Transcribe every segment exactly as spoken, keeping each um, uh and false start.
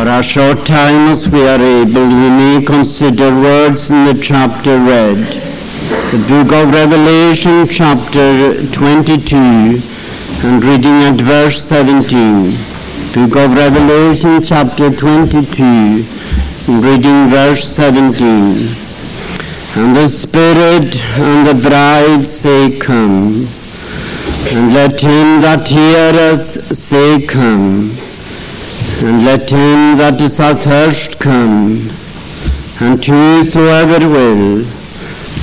For a short time as we are able, we may consider words in the chapter read. The book of Revelation, chapter twenty-two, and reading at verse seventeen. Book of Revelation, chapter twenty-two, and reading verse seventeen. And the Spirit and the bride say, Come. And let him that heareth say, Come. And let him that is athirst come, and whosoever will,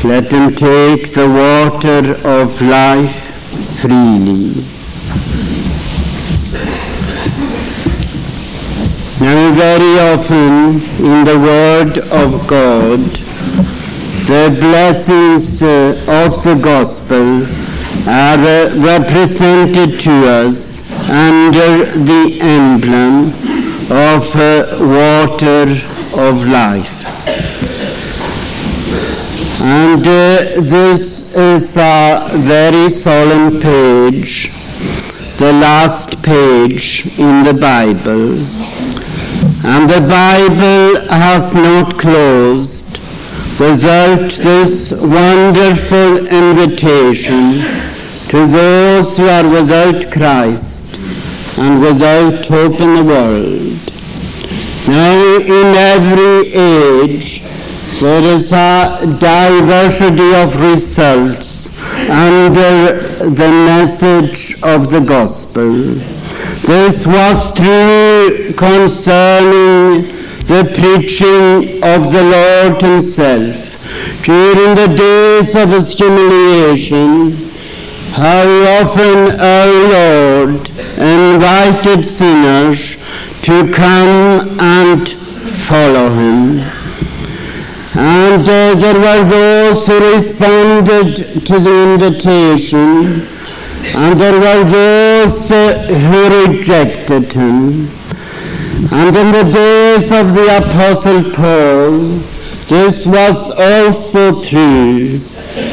let him take the water of life freely. Now very often in the Word of God, the blessings of the Gospel are represented to us under the emblem of uh, water of life. And uh, this is a very solemn page, the last page in the Bible. And the Bible has not closed without this wonderful invitation to those who are without Christ and without hope in the world. Now in every age there is a diversity of results under the message of the gospel. This was true concerning the preaching of the Lord himself during the days of his humiliation. How often our Lord invited sinners to come and follow him. And uh, there were those who responded to the invitation, and there were those uh, who rejected him. And in the days of the Apostle Paul, this was also true.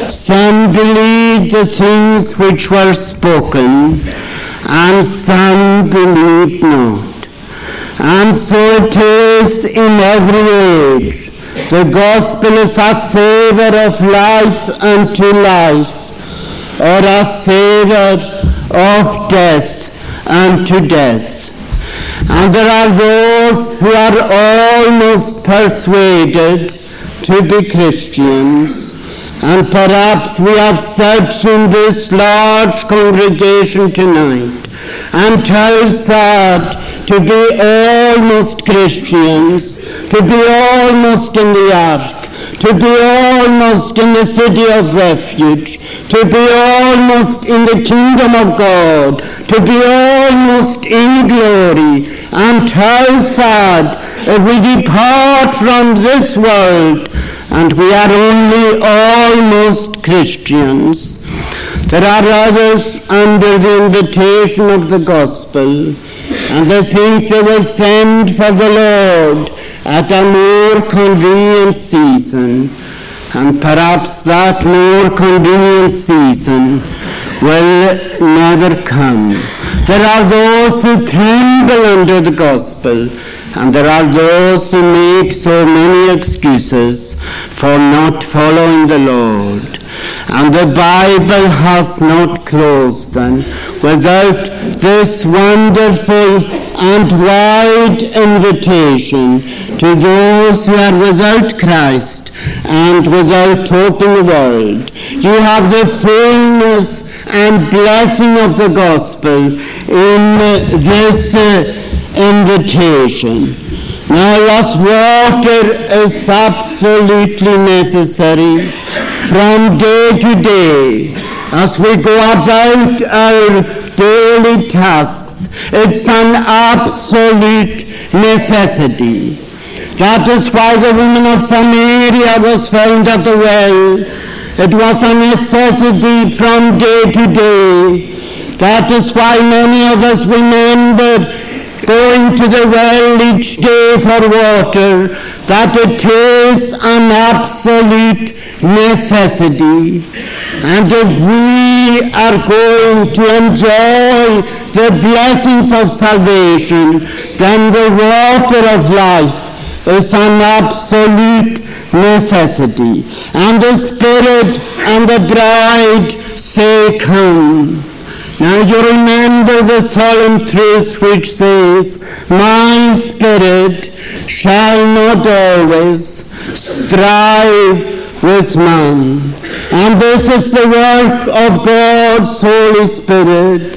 Some believed the things which were spoken, and some believed not. And so it is in every age. The gospel is a savor of life unto life, or a savor of death unto death. And there are those who are almost persuaded to be Christians. And perhaps we have such in this large congregation tonight, and how sad to be almost Christians, to be almost in the ark, to be almost in the city of refuge, to be almost in the kingdom of God, to be almost in glory, and how sad if we depart from this world and we are only almost Christians. There are others under the invitation of the gospel, and they think they will send for the Lord at a more convenient season, and perhaps that more convenient season will never come. There are those who tremble under the gospel, and there are those who make so many excuses for not following the Lord. And the Bible has not closed them without this wonderful and wide invitation to those who are without Christ and without hope in the world. You have the fullness and blessing of the gospel in this uh, invitation. Now, as water is absolutely necessary from day to day, as we go about our daily tasks, it's an absolute necessity. That is why the woman of Samaria was found at the well. It was a necessity from day to day. That is why many of us remember going to the well each day for water, that it is an absolute necessity. And if we are going to enjoy the blessings of salvation, than the water of life is an absolute necessity. And the Spirit and the bride say, come. Now you remember the solemn truth which says, my Spirit shall not always strive with man. And this is the work of God's Holy Spirit,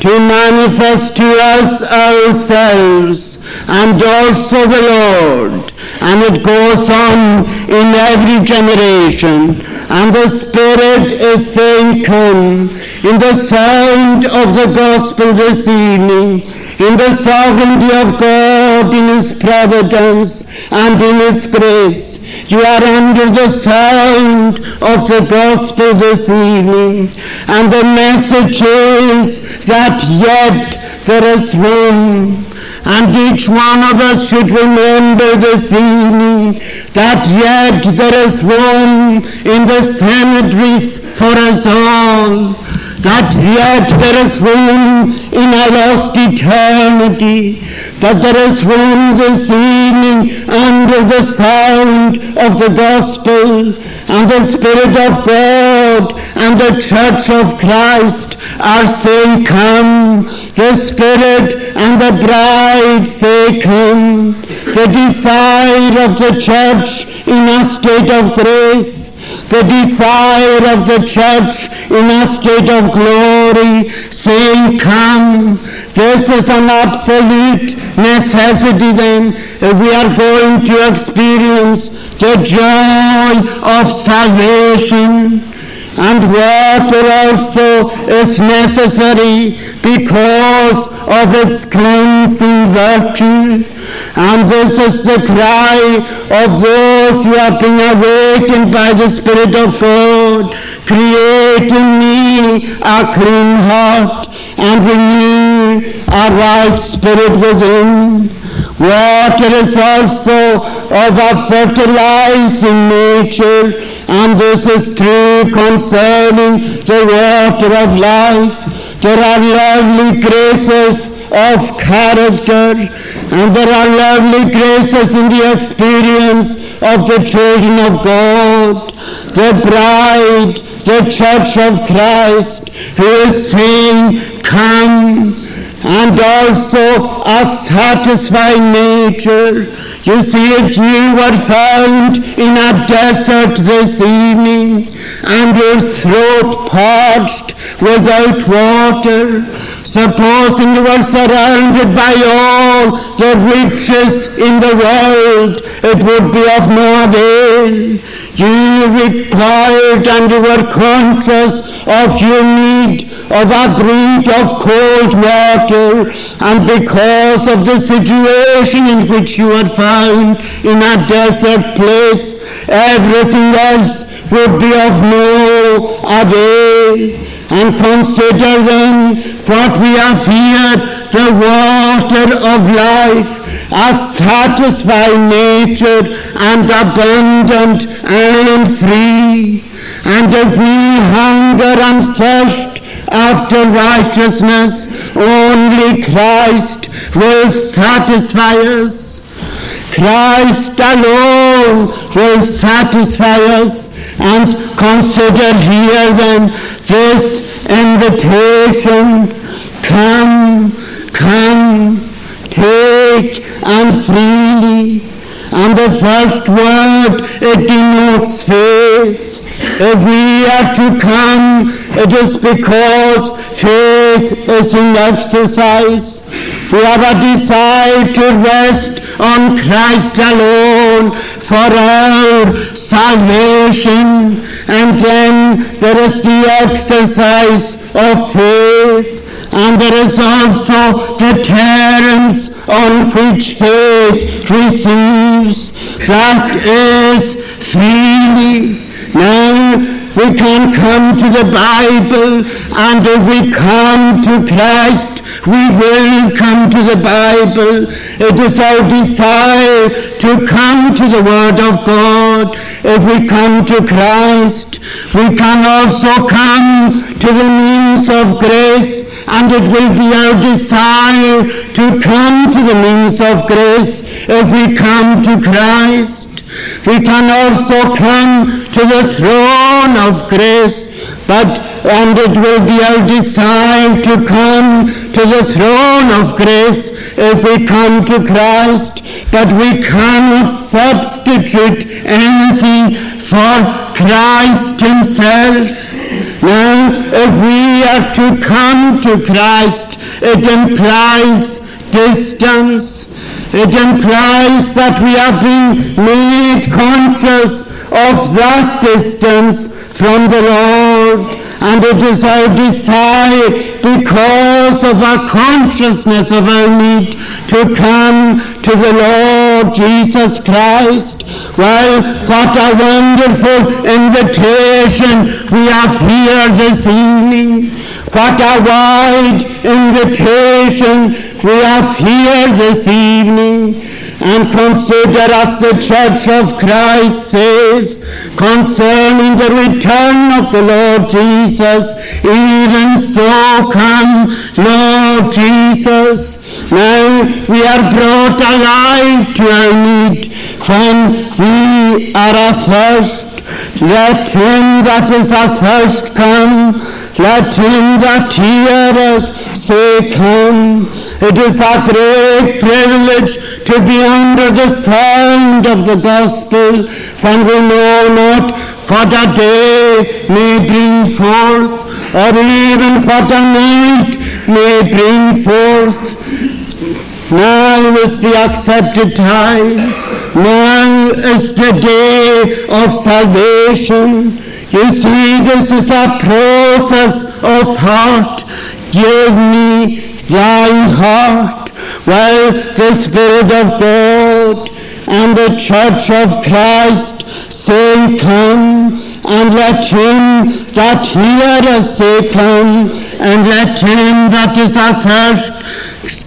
to manifest to us ourselves and also the Lord. And it goes on in every generation. And the Spirit is saying, come, in the sound of the gospel this evening, in the sovereignty of God, in His providence and in His grace. You are under the sound of the gospel this evening. And the message is that yet there is room. And each one of us should remember this evening that yet there is room in the cemeteries for us all, that yet there is room in a lost eternity, that there is room this evening under the sound of the gospel, and the Spirit of God and the Church of Christ are saying, come. The Spirit and the bride say, come. The desire of the church in a state of grace, the desire of the church in a state of glory, saying, come. This is an absolute necessity then, if we are going to experience the joy of salvation. And water also is necessary because of its cleansing virtue. And this is the cry of those who have been awakened by the Spirit of God. Create in me a clean heart and renew a right spirit within. Water is also of a fertilizing nature, and this is true concerning the water of life. There are lovely graces of character, and there are lovely graces in the experience of the children of God. The bride, the Church of Christ, who is saying, come. And also a satisfying nature. You see, if you were found in a desert this evening and your throat parched without water, supposing you were surrounded by all the riches in the world, it would be of no avail. You required and you were conscious of your need of a drink of cold water, and because of the situation in which you were found in a desert place, everything else would be of no avail. And consider then what we have here, the water of life, a satisfying nature and abundant and free. And if we hunger and thirst after righteousness, only Christ will satisfy us. Christ alone will satisfy us. And consider here then this invitation, come, come, take and freely. And the first word, it denotes faith. If we are to come, it is because faith is in exercise. We have a desire to rest on Christ alone for our salvation. And then there is the exercise of faith. And there is also the terms on which faith receives. That is freely. Now we can come to the Bible, and if we come to Christ, we will come to the Bible. It is our desire to come to the Word of God. If we come to Christ, We can also come to the means of grace, and it will be our desire to come to the means of grace if we come to Christ. We can also come to the throne of grace, but and it will be our desire to come to the throne of grace if we come to Christ. But we cannot substitute anything for Christ himself. Now, if we are to come to Christ, it implies distance. It implies that we are being made conscious of that distance from the Lord. And it is our desire, because of our consciousness of our need, to come to the Lord Jesus Christ. Well, what a wonderful invitation we have here this evening. What a wide invitation we have here this evening. And consider, as the Church of Christ says, concerning the return of the Lord Jesus, even so come, Lord Jesus. Now we are brought alive to our need when we are athirst. Let him that is athirst come. Let him that heareth say, come. It is a great privilege to be under the sound of the gospel when we know not what a day may bring forth, or even what a night may bring forth. Now is the accepted time. Now is the day of salvation. You see, this is a process of heart. Give me thy heart. Well, the Spirit of God and the Church of Christ say, come, and let him that heareth say, come, and let him that is athirst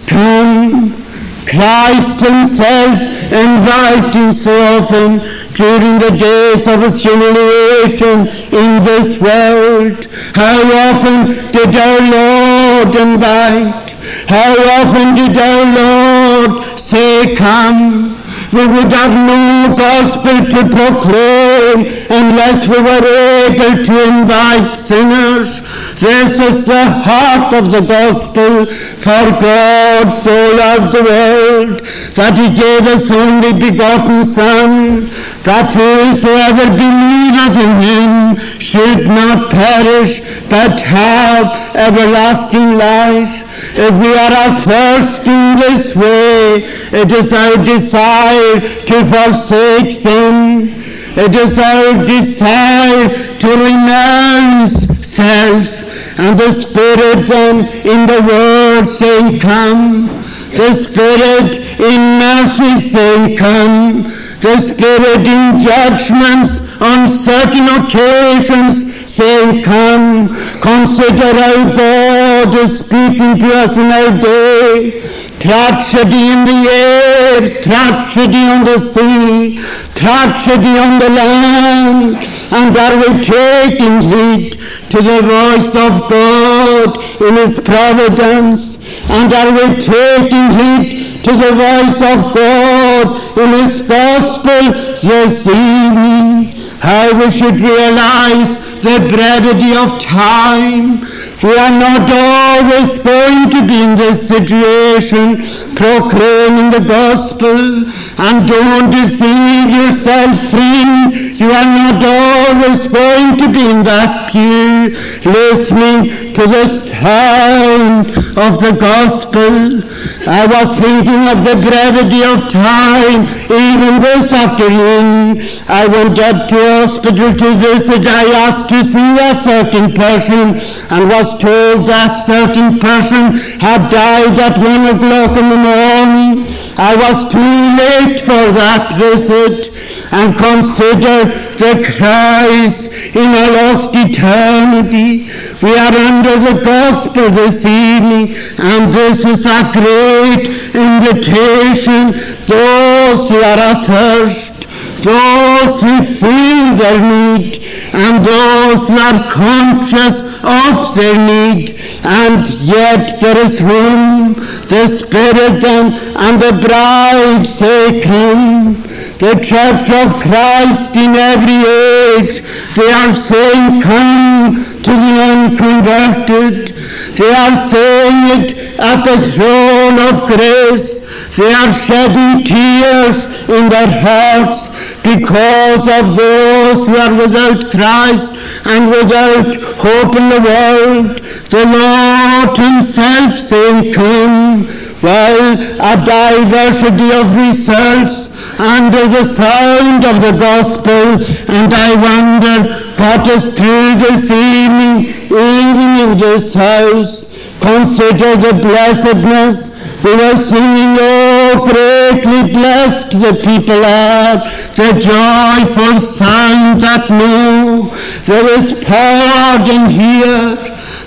come. Christ himself inviting so often during the days of his humiliation in this world. How often did our Lord invite? How often did our Lord say, come? We would have no gospel to proclaim unless we were able to invite sinners. This is the heart of the gospel, for God so loved the world that he gave his only begotten Son, that whosoever believeth in him should not perish but have everlasting life. If we are athirst in this way, it is our desire to forsake sin. It is our desire to renounce self. And the Spirit then in the Word saying, come. The Spirit in mercy saying, come. The Spirit in judgments on certain occasions saying, come. Consider how God is speaking to us in our day. Tragedy in the air, tragedy on the sea, tragedy on the land. And are we taking heed to the voice of God in his providence? And are we taking heed to the voice of God in his gospel this evening? How we should realize the brevity of time. We are not always going to be in this situation proclaiming the gospel. And don't deceive yourself, friend. You are not always going to be in that pew listening to the sound of the gospel. I was thinking of the brevity of time. Even this afternoon, I went up to hospital to visit. I asked to see a certain person and was told that certain person had died at one o'clock in the morning. I was too late for that visit. And consider the Christ in a lost eternity. We are under the gospel this evening, and this is a great invitation. Those who are athirst, those who feel their need, and those who are conscious of their need, and yet there is room. The Spirit and, and the bride say, "Come." The Church of Christ in every age, they are saying, "Come," to the unconverted. They are saying it at the throne of grace. They are shedding tears in their hearts because of those who are without Christ and without hope in the world. The Lord himself saying, "Come." Well, a diversity of results under the sound of the gospel, and I wonder what is true this evening, even in this house. Consider the blessedness. We were singing, "Oh, greatly blessed the people are, the joyful sound that move." There is pardon here,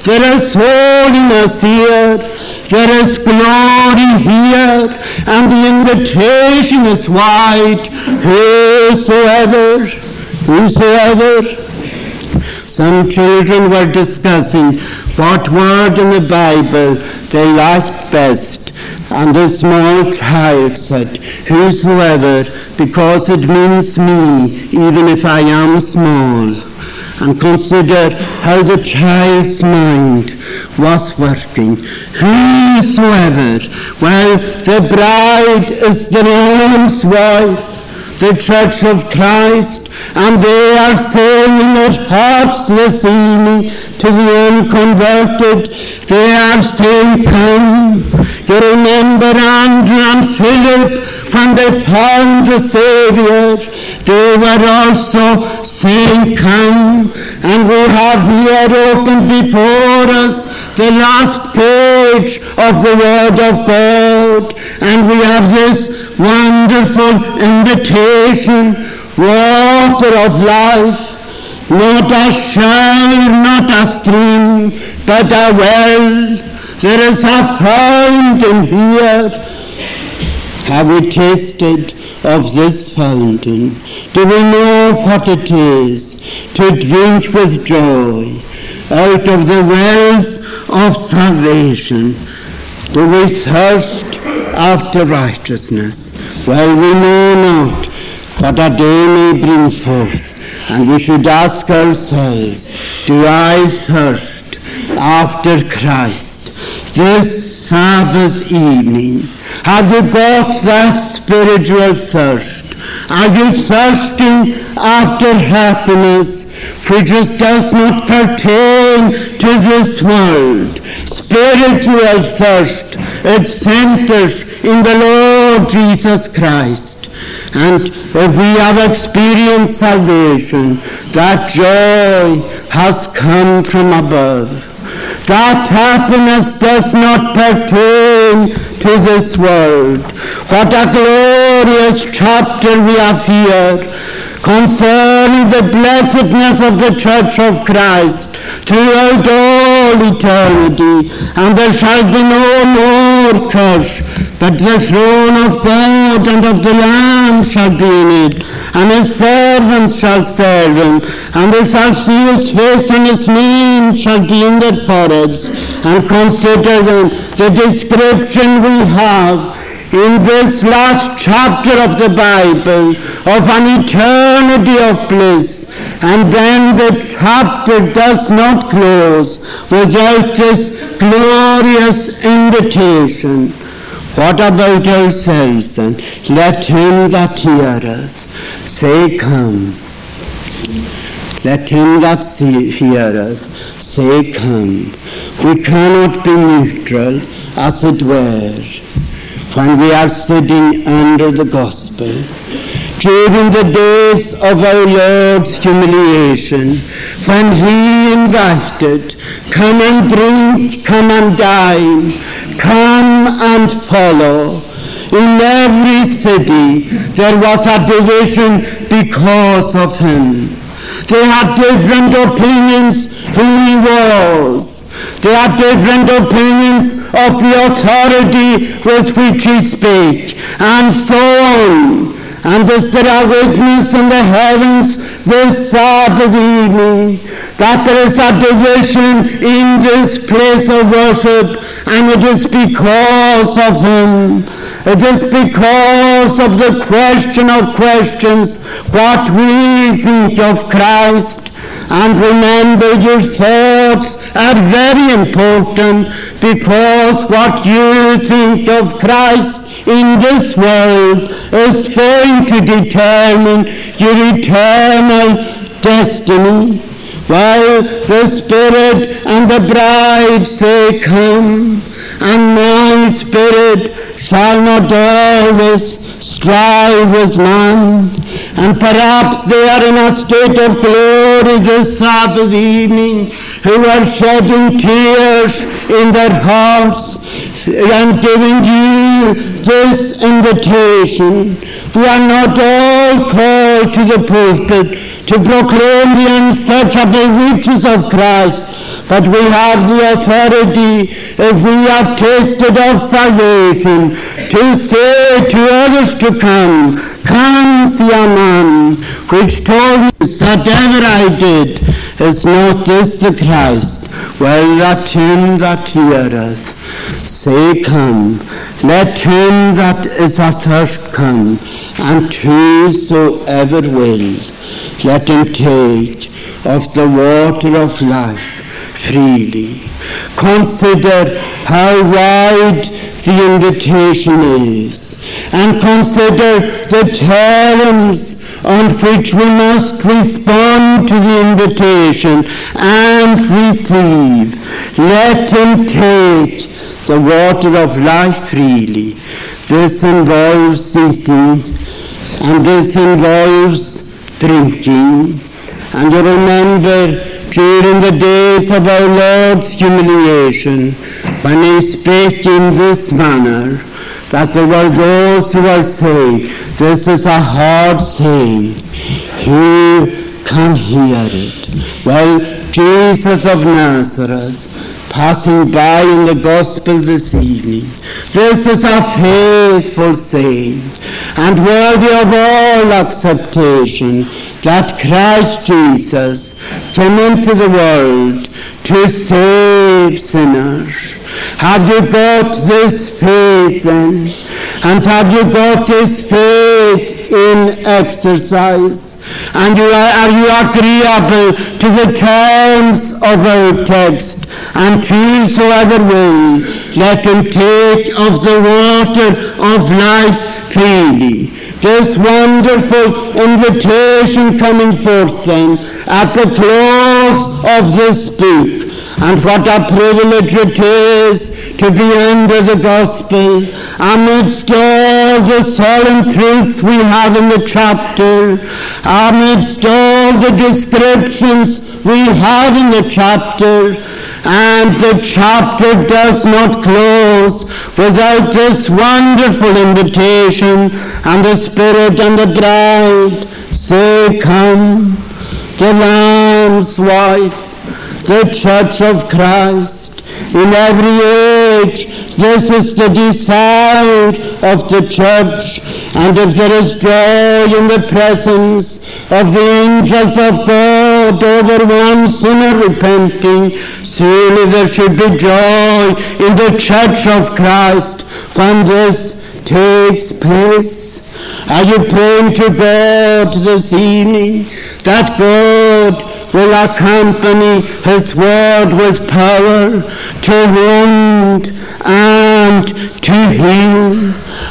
there is holiness here, there is glory here, and the invitation is wide. Whosoever, whosoever. Some children were discussing what word in the Bible they liked best. And a small child said, "Whosoever, because it means me, even if I am small." And consider how the child's mind was working. Whosoever. Well, the bride is the Lamb's wife, the Church of Christ, and they are saying in their hearts this evening to the unconverted, they are saying, "Come." You remember Andrew and Philip when they found the Saviour, they were also saying, "Come." And we have here opened before us the last page of the Word of God, and we have this wonderful invitation: water of life, not a shell, not a stream, but a well. There is a fountain here. Have we tasted of this fountain? Do we know what it is to drink with joy out of the wells of salvation? Do we thirst after righteousness? Well, we know not what a day may bring forth, and we should ask ourselves, do I thirst after Christ this Sabbath evening? Have you got that spiritual thirst? Are you thirsting after happiness which does not pertain to this world? Spiritual thirst, it centers in the Lord Jesus Christ. And if we have experienced salvation, that joy has come from above. That happiness does not pertain to this world. What a glorious chapter we have here concerning the blessedness of the Church of Christ throughout all eternity. And there shall be no more curse, but the throne of God and of the Lamb shall be in it, and his servants shall serve him, and they shall see his face, and his name shall be in their foreheads. And consider then the description we have in this last chapter of the Bible of an eternity of bliss. And then the chapter does not close without this glorious invitation. What about ourselves then? Let him that heareth say, "Come." Let him that heareth say, "Come." We cannot be neutral, as it were, when we are sitting under the gospel. During the days of our Lord's humiliation, when he invited, "Come and drink, come and dine, come and follow," in every city there was a division because of him. They had different opinions who he was. They had different opinions of the authority with which he spake, and so on. And as there are witnesses in the heavens this Sabbath evening, that there is a division in this place of worship, and it is because of him. It is because of the question of questions, what we think of Christ. And remember, your thoughts are very important, because what you think of Christ in this world is going to determine your eternal destiny. While the Spirit and the bride say, "Come," and my spirit shall not always strive with man. And perhaps they are in a state of glory this Sabbath evening, who are shedding tears in their hearts and giving you this invitation. We are not all called to the pulpit to proclaim the unsearchable riches of Christ, but we have the authority, if we have tasted of salvation, to say to others to come, "Come, see a man which told us that ever I did, is not this the Christ? Well, let him that heareth say, Come, let him that is athirst come, and whosoever will, let him take of the water of life freely." Consider how wide the invitation is, and consider the terms on which we must respond to the invitation and receive. Let him take the water of life freely. This involves eating, and this involves drinking. And you remember, during the days of our Lord's humiliation, when he spake in this manner, that there were those who were saying, "This is a hard saying. Who can hear it?" Well, Jesus of Nazareth, passing by in the gospel this evening, this is a faithful saying, and worthy of all acceptation, that Christ Jesus came into the world to save sinners. Have you got this faith then? And have you got this faith in exercise? And you are, are you agreeable to the terms of our text? "And whosoever will, let him take of the water of life freely." This wonderful invitation coming forth then at the close of this book. And what a privilege it is to be under the gospel, amidst all the solemn truths we have in the chapter, amidst all the descriptions we have in the chapter. And the chapter does not close without this wonderful invitation, "And the Spirit and the bride say, Come." The Lamb's wife, the Church of Christ. In every age, this is the desire of the Church. And if there is joy in the presence of the angels of God over one sinner repenting, surely there should be joy in the Church of Christ when this takes place. Are you praying to God this evening that God will accompany his word with power to wound and to heal?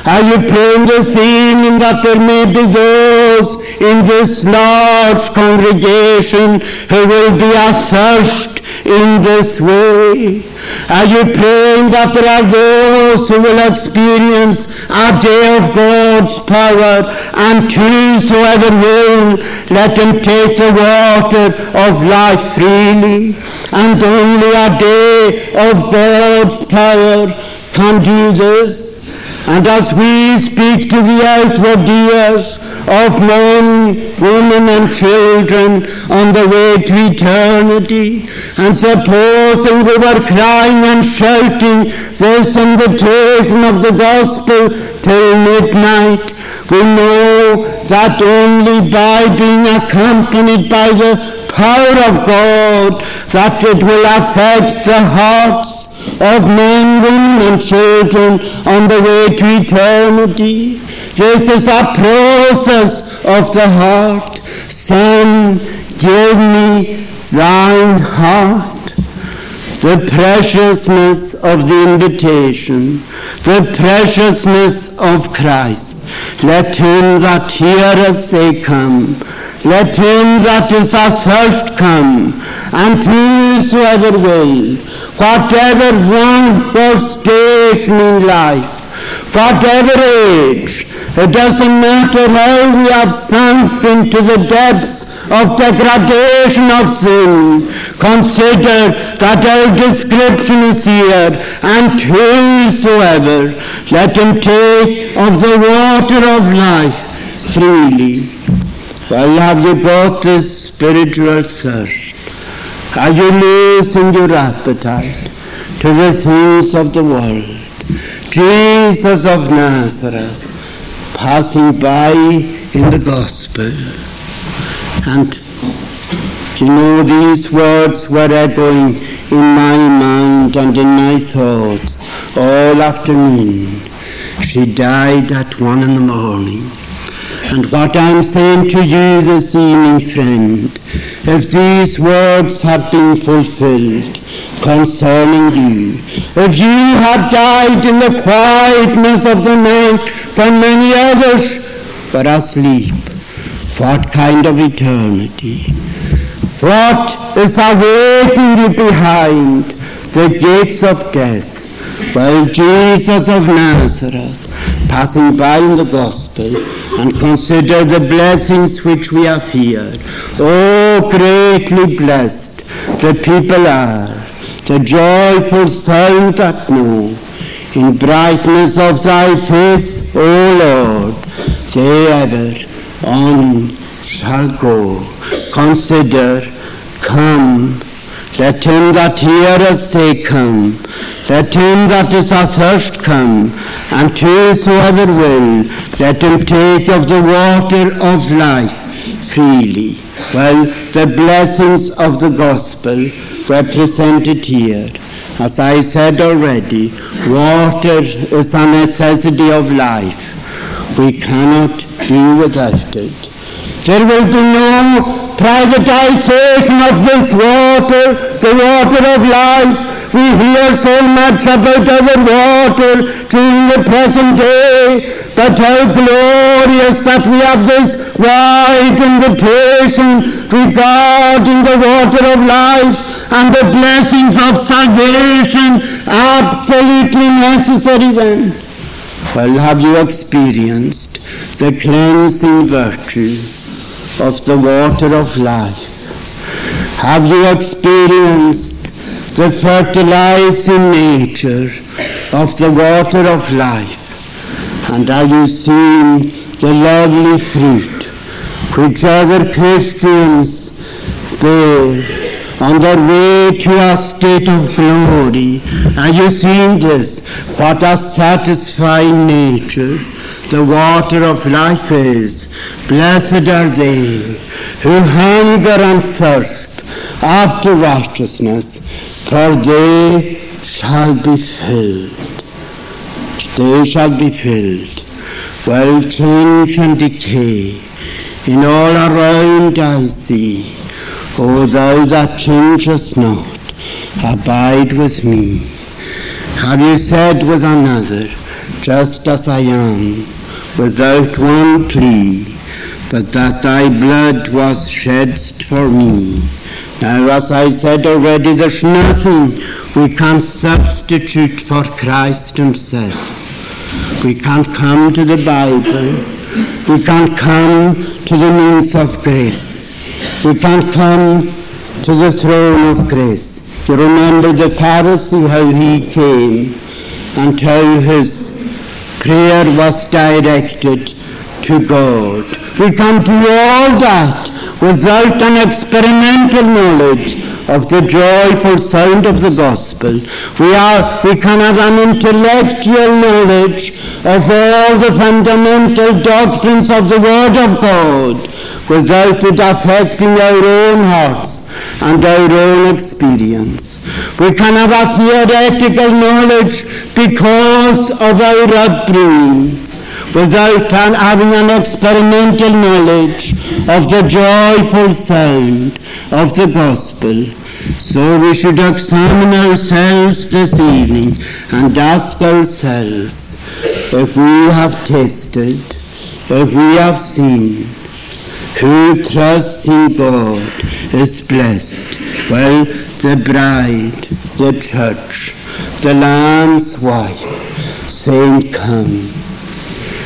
Are you praying this evening that there may be those in this large congregation who will be athirst in this way? Are you praying that there are those who will experience a day of God's power, "And whosoever will, let him take the water of life freely"? And only a day of God's power can do this. And as we speak to the outward ears of men, women and children on the way to eternity, and supposing we were crying and shouting this invitation of the gospel till midnight, We know that only by being accompanied by the power of God that it will affect the hearts of men, women, and children on the way to eternity. This is a process of the heart. Son, give me thine heart. The preciousness of the invitation, the preciousness of Christ. Let him that heareth say, come. Let him that is athirst come, and whosoever will, whatever rank or station in life, whatever age, it doesn't matter how we have sunk into the depths of degradation of sin. Consider that our description is here, and whosoever, let him take of the water of life freely. Well, have you got this spiritual thirst? Are you losing your appetite to the things of the world? Jesus of Nazareth, passing by in the gospel. And you know, these words were echoing in my mind and in my thoughts all afternoon. She died at one in the morning. And what I'm saying to you this evening, friend, if these words have been fulfilled concerning you, if you have died in the quietness of the night when many others were asleep, what kind of eternity? What is awaiting you behind the gates of death? Well, Jesus of Nazareth, passing by in the gospel, and consider the blessings which we have here. Oh, greatly blessed the people are, the joyful sound that know, in brightness of thy face, O Lord, they ever on shall go. Consider, come, let him that heareth say, come. Let him that is athirst come, and whosoever will, let him take of the water of life freely. Well, the blessings of the gospel were presented here. As I said already, water is a necessity of life. We cannot do without it. There will be no privatization of this water, the water of life. We hear so much about our water during the present day, but how glorious that we have this wide invitation regarding the water of life and the blessings of salvation, absolutely necessary then. Well, have you experienced the cleansing virtue of the water of life? Have you experienced the fertilizing nature of the water of life? And are you seeing the lovely fruit which other Christians bear on their way to a state of glory? Are you seeing this? What a satisfying nature the water of life is. Blessed are they who hunger and thirst after righteousness, for they shall be filled. They shall be filled. Well, change and decay in all around I see. O thou that changest not, abide with me. Have you said with another, just as I am, without one plea, but that thy blood was shed for me? Now, as I said already, there's nothing we can substitute for Christ himself. We can't come to the Bible. We can't come to the means of grace. We can't come to the throne of grace. You remember the Pharisee, how he came and how his prayer was directed to God. We can't do all that without an experimental knowledge of the joyful sound of the gospel. We are, we can have an intellectual knowledge of all the fundamental doctrines of the Word of God without it affecting our own hearts and our own experience. We can have a theoretical knowledge because of our upbringing, without having an experimental knowledge of the joyful sound of the gospel. So we should examine ourselves this evening and ask ourselves if we have tasted, if we have seen, who trusts in God is blessed. Well, the bride, the church, the Lamb's wife, saying, come.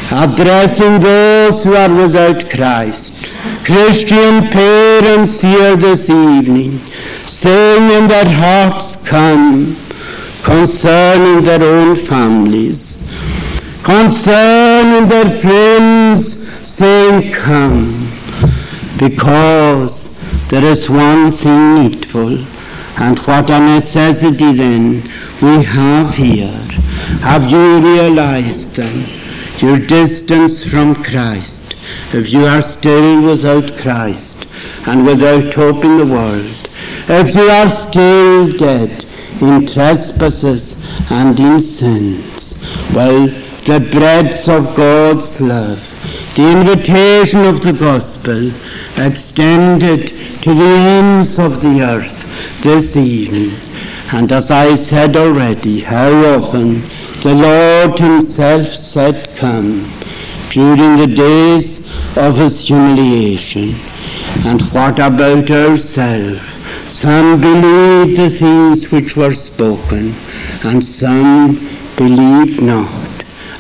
Addressing those who are without Christ. Christian parents here this evening, saying in their hearts, come, concerning their own families, concerning their friends, saying, come, because there is one thing needful, and what a necessity then we have here. Have you realized them? Your distance from Christ, if you are still without Christ and without hope in the world, if you are still dead in trespasses and in sins, well, the breadth of God's love, the invitation of the gospel extended to the ends of the earth this evening. And as I said already, how often the Lord himself said, come, during the days of his humiliation. And what about ourselves? Some believed the things which were spoken, and some believed not.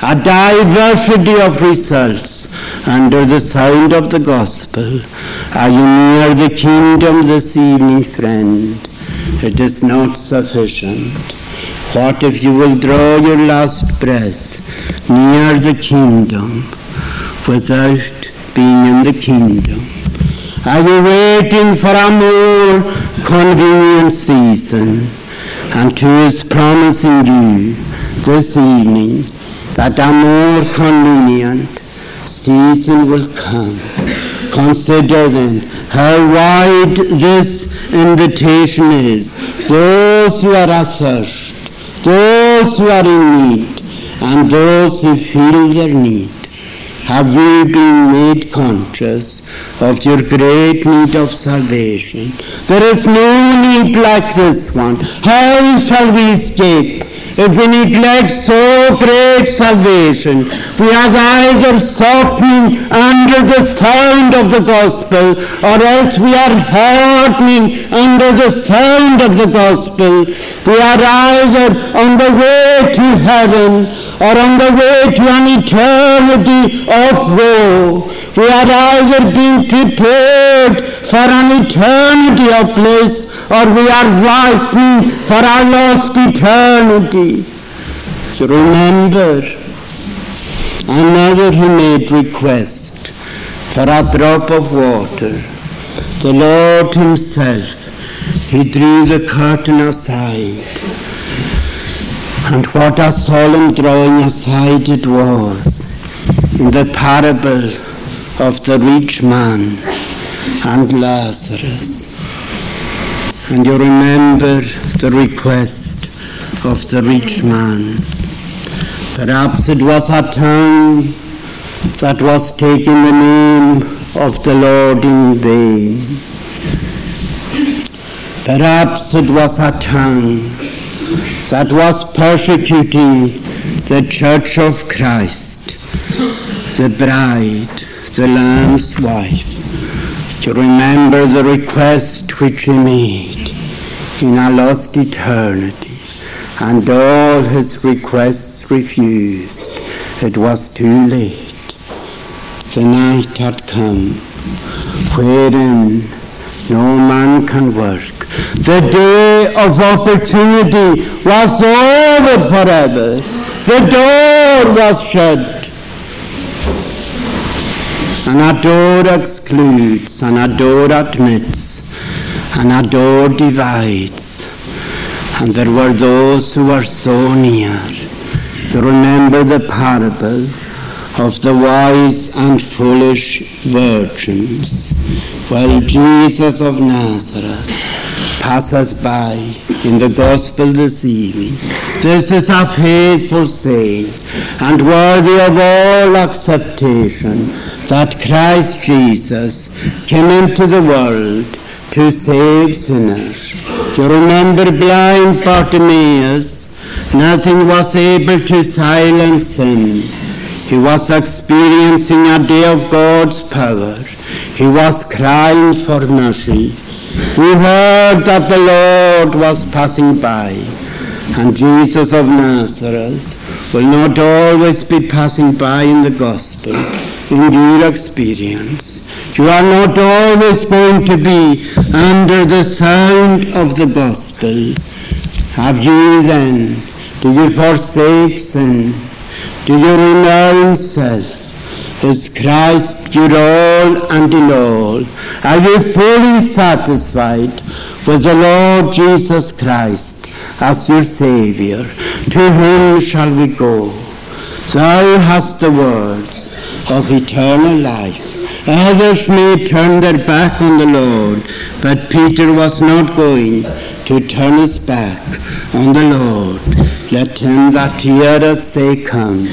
A diversity of results under the sound of the gospel. Are you near the kingdom this evening, friend? It is not sufficient. What if you will draw your last breath near the kingdom without being in the kingdom? Are you waiting for a more convenient season? And who is promising you this evening that a more convenient season will come? Consider then how wide this invitation is. Those who are athirst, those who are in need, and those who feel their need, have you been made conscious of your great need of salvation? There is no need like this one. How shall we escape if we neglect so great salvation? We are either softening under the sound of the gospel, or else we are hardening under the sound of the gospel. We are either on the way to heaven, or on the way to an eternity of woe. We are either being prepared for an eternity of bliss, or we are writing for our lost eternity. So remember another who made request for a drop of water. The Lord himself, he drew the curtain aside. And what a solemn drawing aside it was in the parable of the rich man and Lazarus. And you remember the request of the rich man. Perhaps it was a tongue that was taking the name of the Lord in vain. Perhaps it was a tongue that was persecuting the Church of Christ, the bride, the Lamb's wife. You remember the request which he made in a lost eternity, and all his requests refused. It was too late. The night had come wherein no man can work. The day of opportunity was over forever. The door was shut. And a door excludes, and a door admits, and a door divides. And there were those who were so near. You remember the parable of the wise and foolish virgins. While Jesus of Nazareth passeth by in the gospel this evening, this is a faithful saying and worthy of all acceptation, that Christ Jesus came into the world to save sinners. You remember blind Bartimaeus. Nothing was able to silence him. He was experiencing a day of God's power. He was crying for mercy. He heard that the Lord was passing by. And Jesus of Nazareth will not always be passing by in the gospel, in your experience. You are not always going to be under the sound of the gospel. Have you then? Do you forsake sin? Do you renounce self? Is Christ your all and in all? Are you fully satisfied with the Lord Jesus Christ as your Saviour? To whom shall we go? Thou hast the words of eternal life. Others may turn their back on the Lord, but Peter was not going to turn his back on the Lord. Let him that heareth say, come.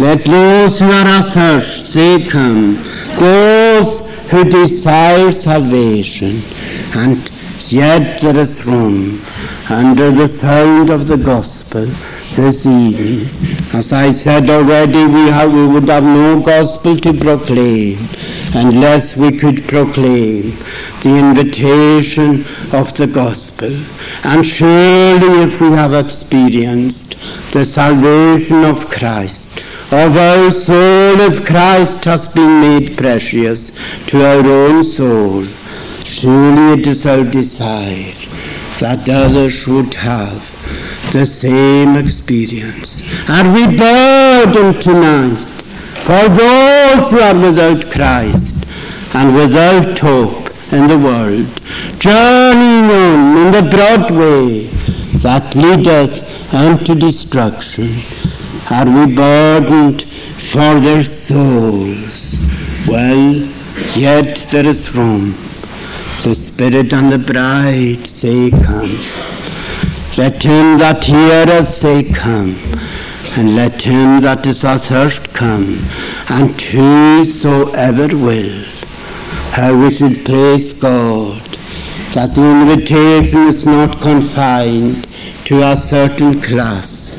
Let those who are athirst say, come. Those who desire salvation. And yet there is room under the sound of the gospel this evening. As I said already, we, have, we would have no gospel to proclaim unless we could proclaim the invitation of the gospel. And surely if we have experienced the salvation of Christ, of our soul, if Christ has been made precious to our own soul, surely it is our desire that others should have the same experience. Are we burdened tonight for those who are without Christ and without hope in the world, journeying on in the broad way that leadeth unto destruction? Are we burdened for their souls? Well, yet there is room. The Spirit and the bride say, come. Let him that heareth say, come. And let him that is athirst come. And whosoever will. How we should praise God that the invitation is not confined to a certain class,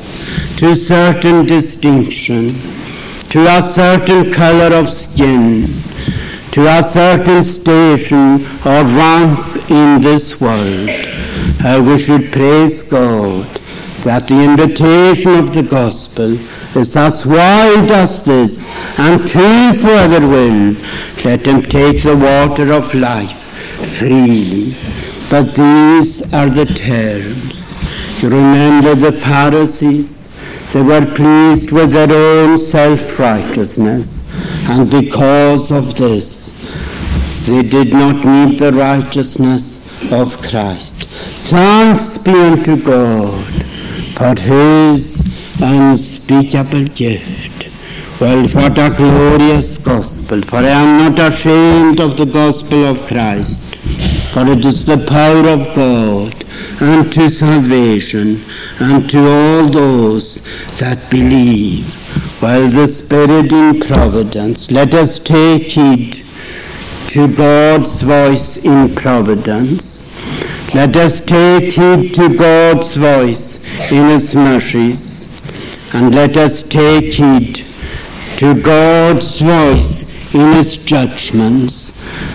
to certain distinction, to a certain colour of skin, to a certain station or rank in this world. How we should praise God that the invitation of the gospel is as wide as this, and whosoever will, let him take the water of life freely. But these are the terms. You remember the Pharisees? They were pleased with their own self-righteousness. And because of this, they did not need the righteousness of Christ. Thanks be unto God for his unspeakable gift. Well, what a glorious gospel. For I am not ashamed of the gospel of Christ. For it is the power of God unto salvation, unto all those that believe. While the Spirit in providence, let us take heed to God's voice in providence. Let us take heed to God's voice in his mercies. And let us take heed to God's voice in his judgments.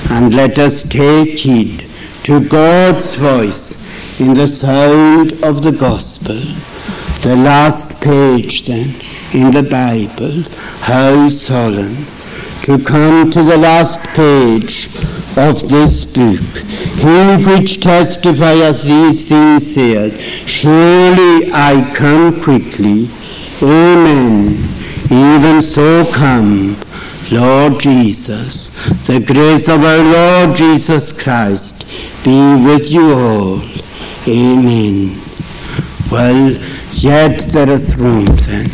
And let us take heed to God's voice in the sound of the gospel. The last page then in the Bible, how solemn to come to the last page of this book. He which testifieth these things saith, surely I come quickly. Amen. Even so come, Lord Jesus. The grace of our Lord Jesus Christ, be with you all. Amen. Well, yet there is room then.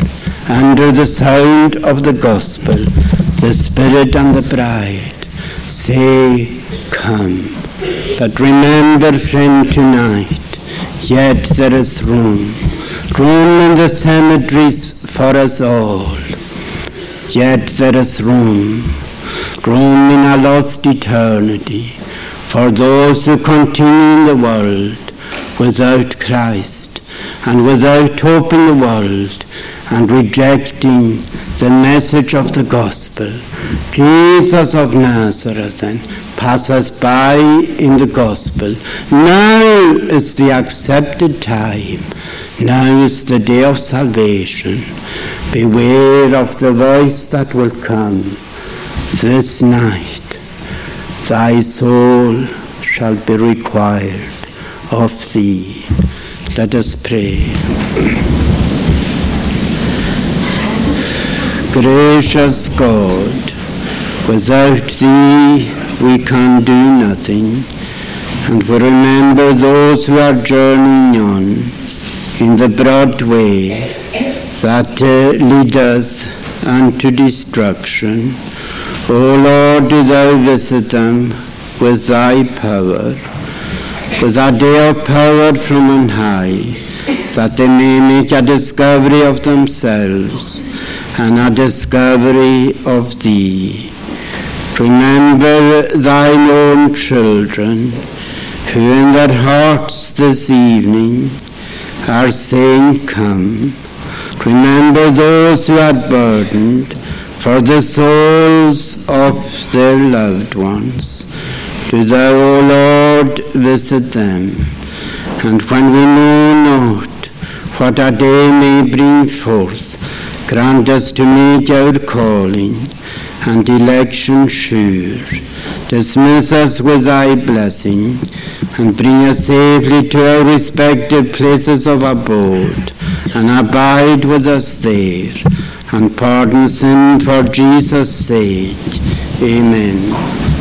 Under the sound of the gospel, the Spirit and the bride say, come. But remember, friend, tonight, yet there is room. Room in the cemeteries for us all. Yet there is room. Room in a lost eternity for those who continue in the world without Christ and without hope in the world and rejecting the message of the gospel. Jesus of Nazareth then passeth by in the gospel. Now is the accepted time. Now is the day of salvation. Beware of the voice that will come this night. Thy soul shall be required of thee. Let us pray. Gracious God, without thee we can do nothing, and we remember those who are journeying on in the broad way that uh, leadeth unto destruction. O Lord, do thou visit them with thy power, with a day of power from on high, that they may make a discovery of themselves and a discovery of thee. Remember thine own children, who in their hearts this evening are saying, come. Remember those who are burdened for the souls of their loved ones. Do thou, O Lord, visit them, and when we know not what a day may bring forth, grant us to make our calling and election sure. Dismiss us with thy blessing, and bring us safely to our respective places of abode, and abide with us there, and pardon sin for Jesus' sake. Amen.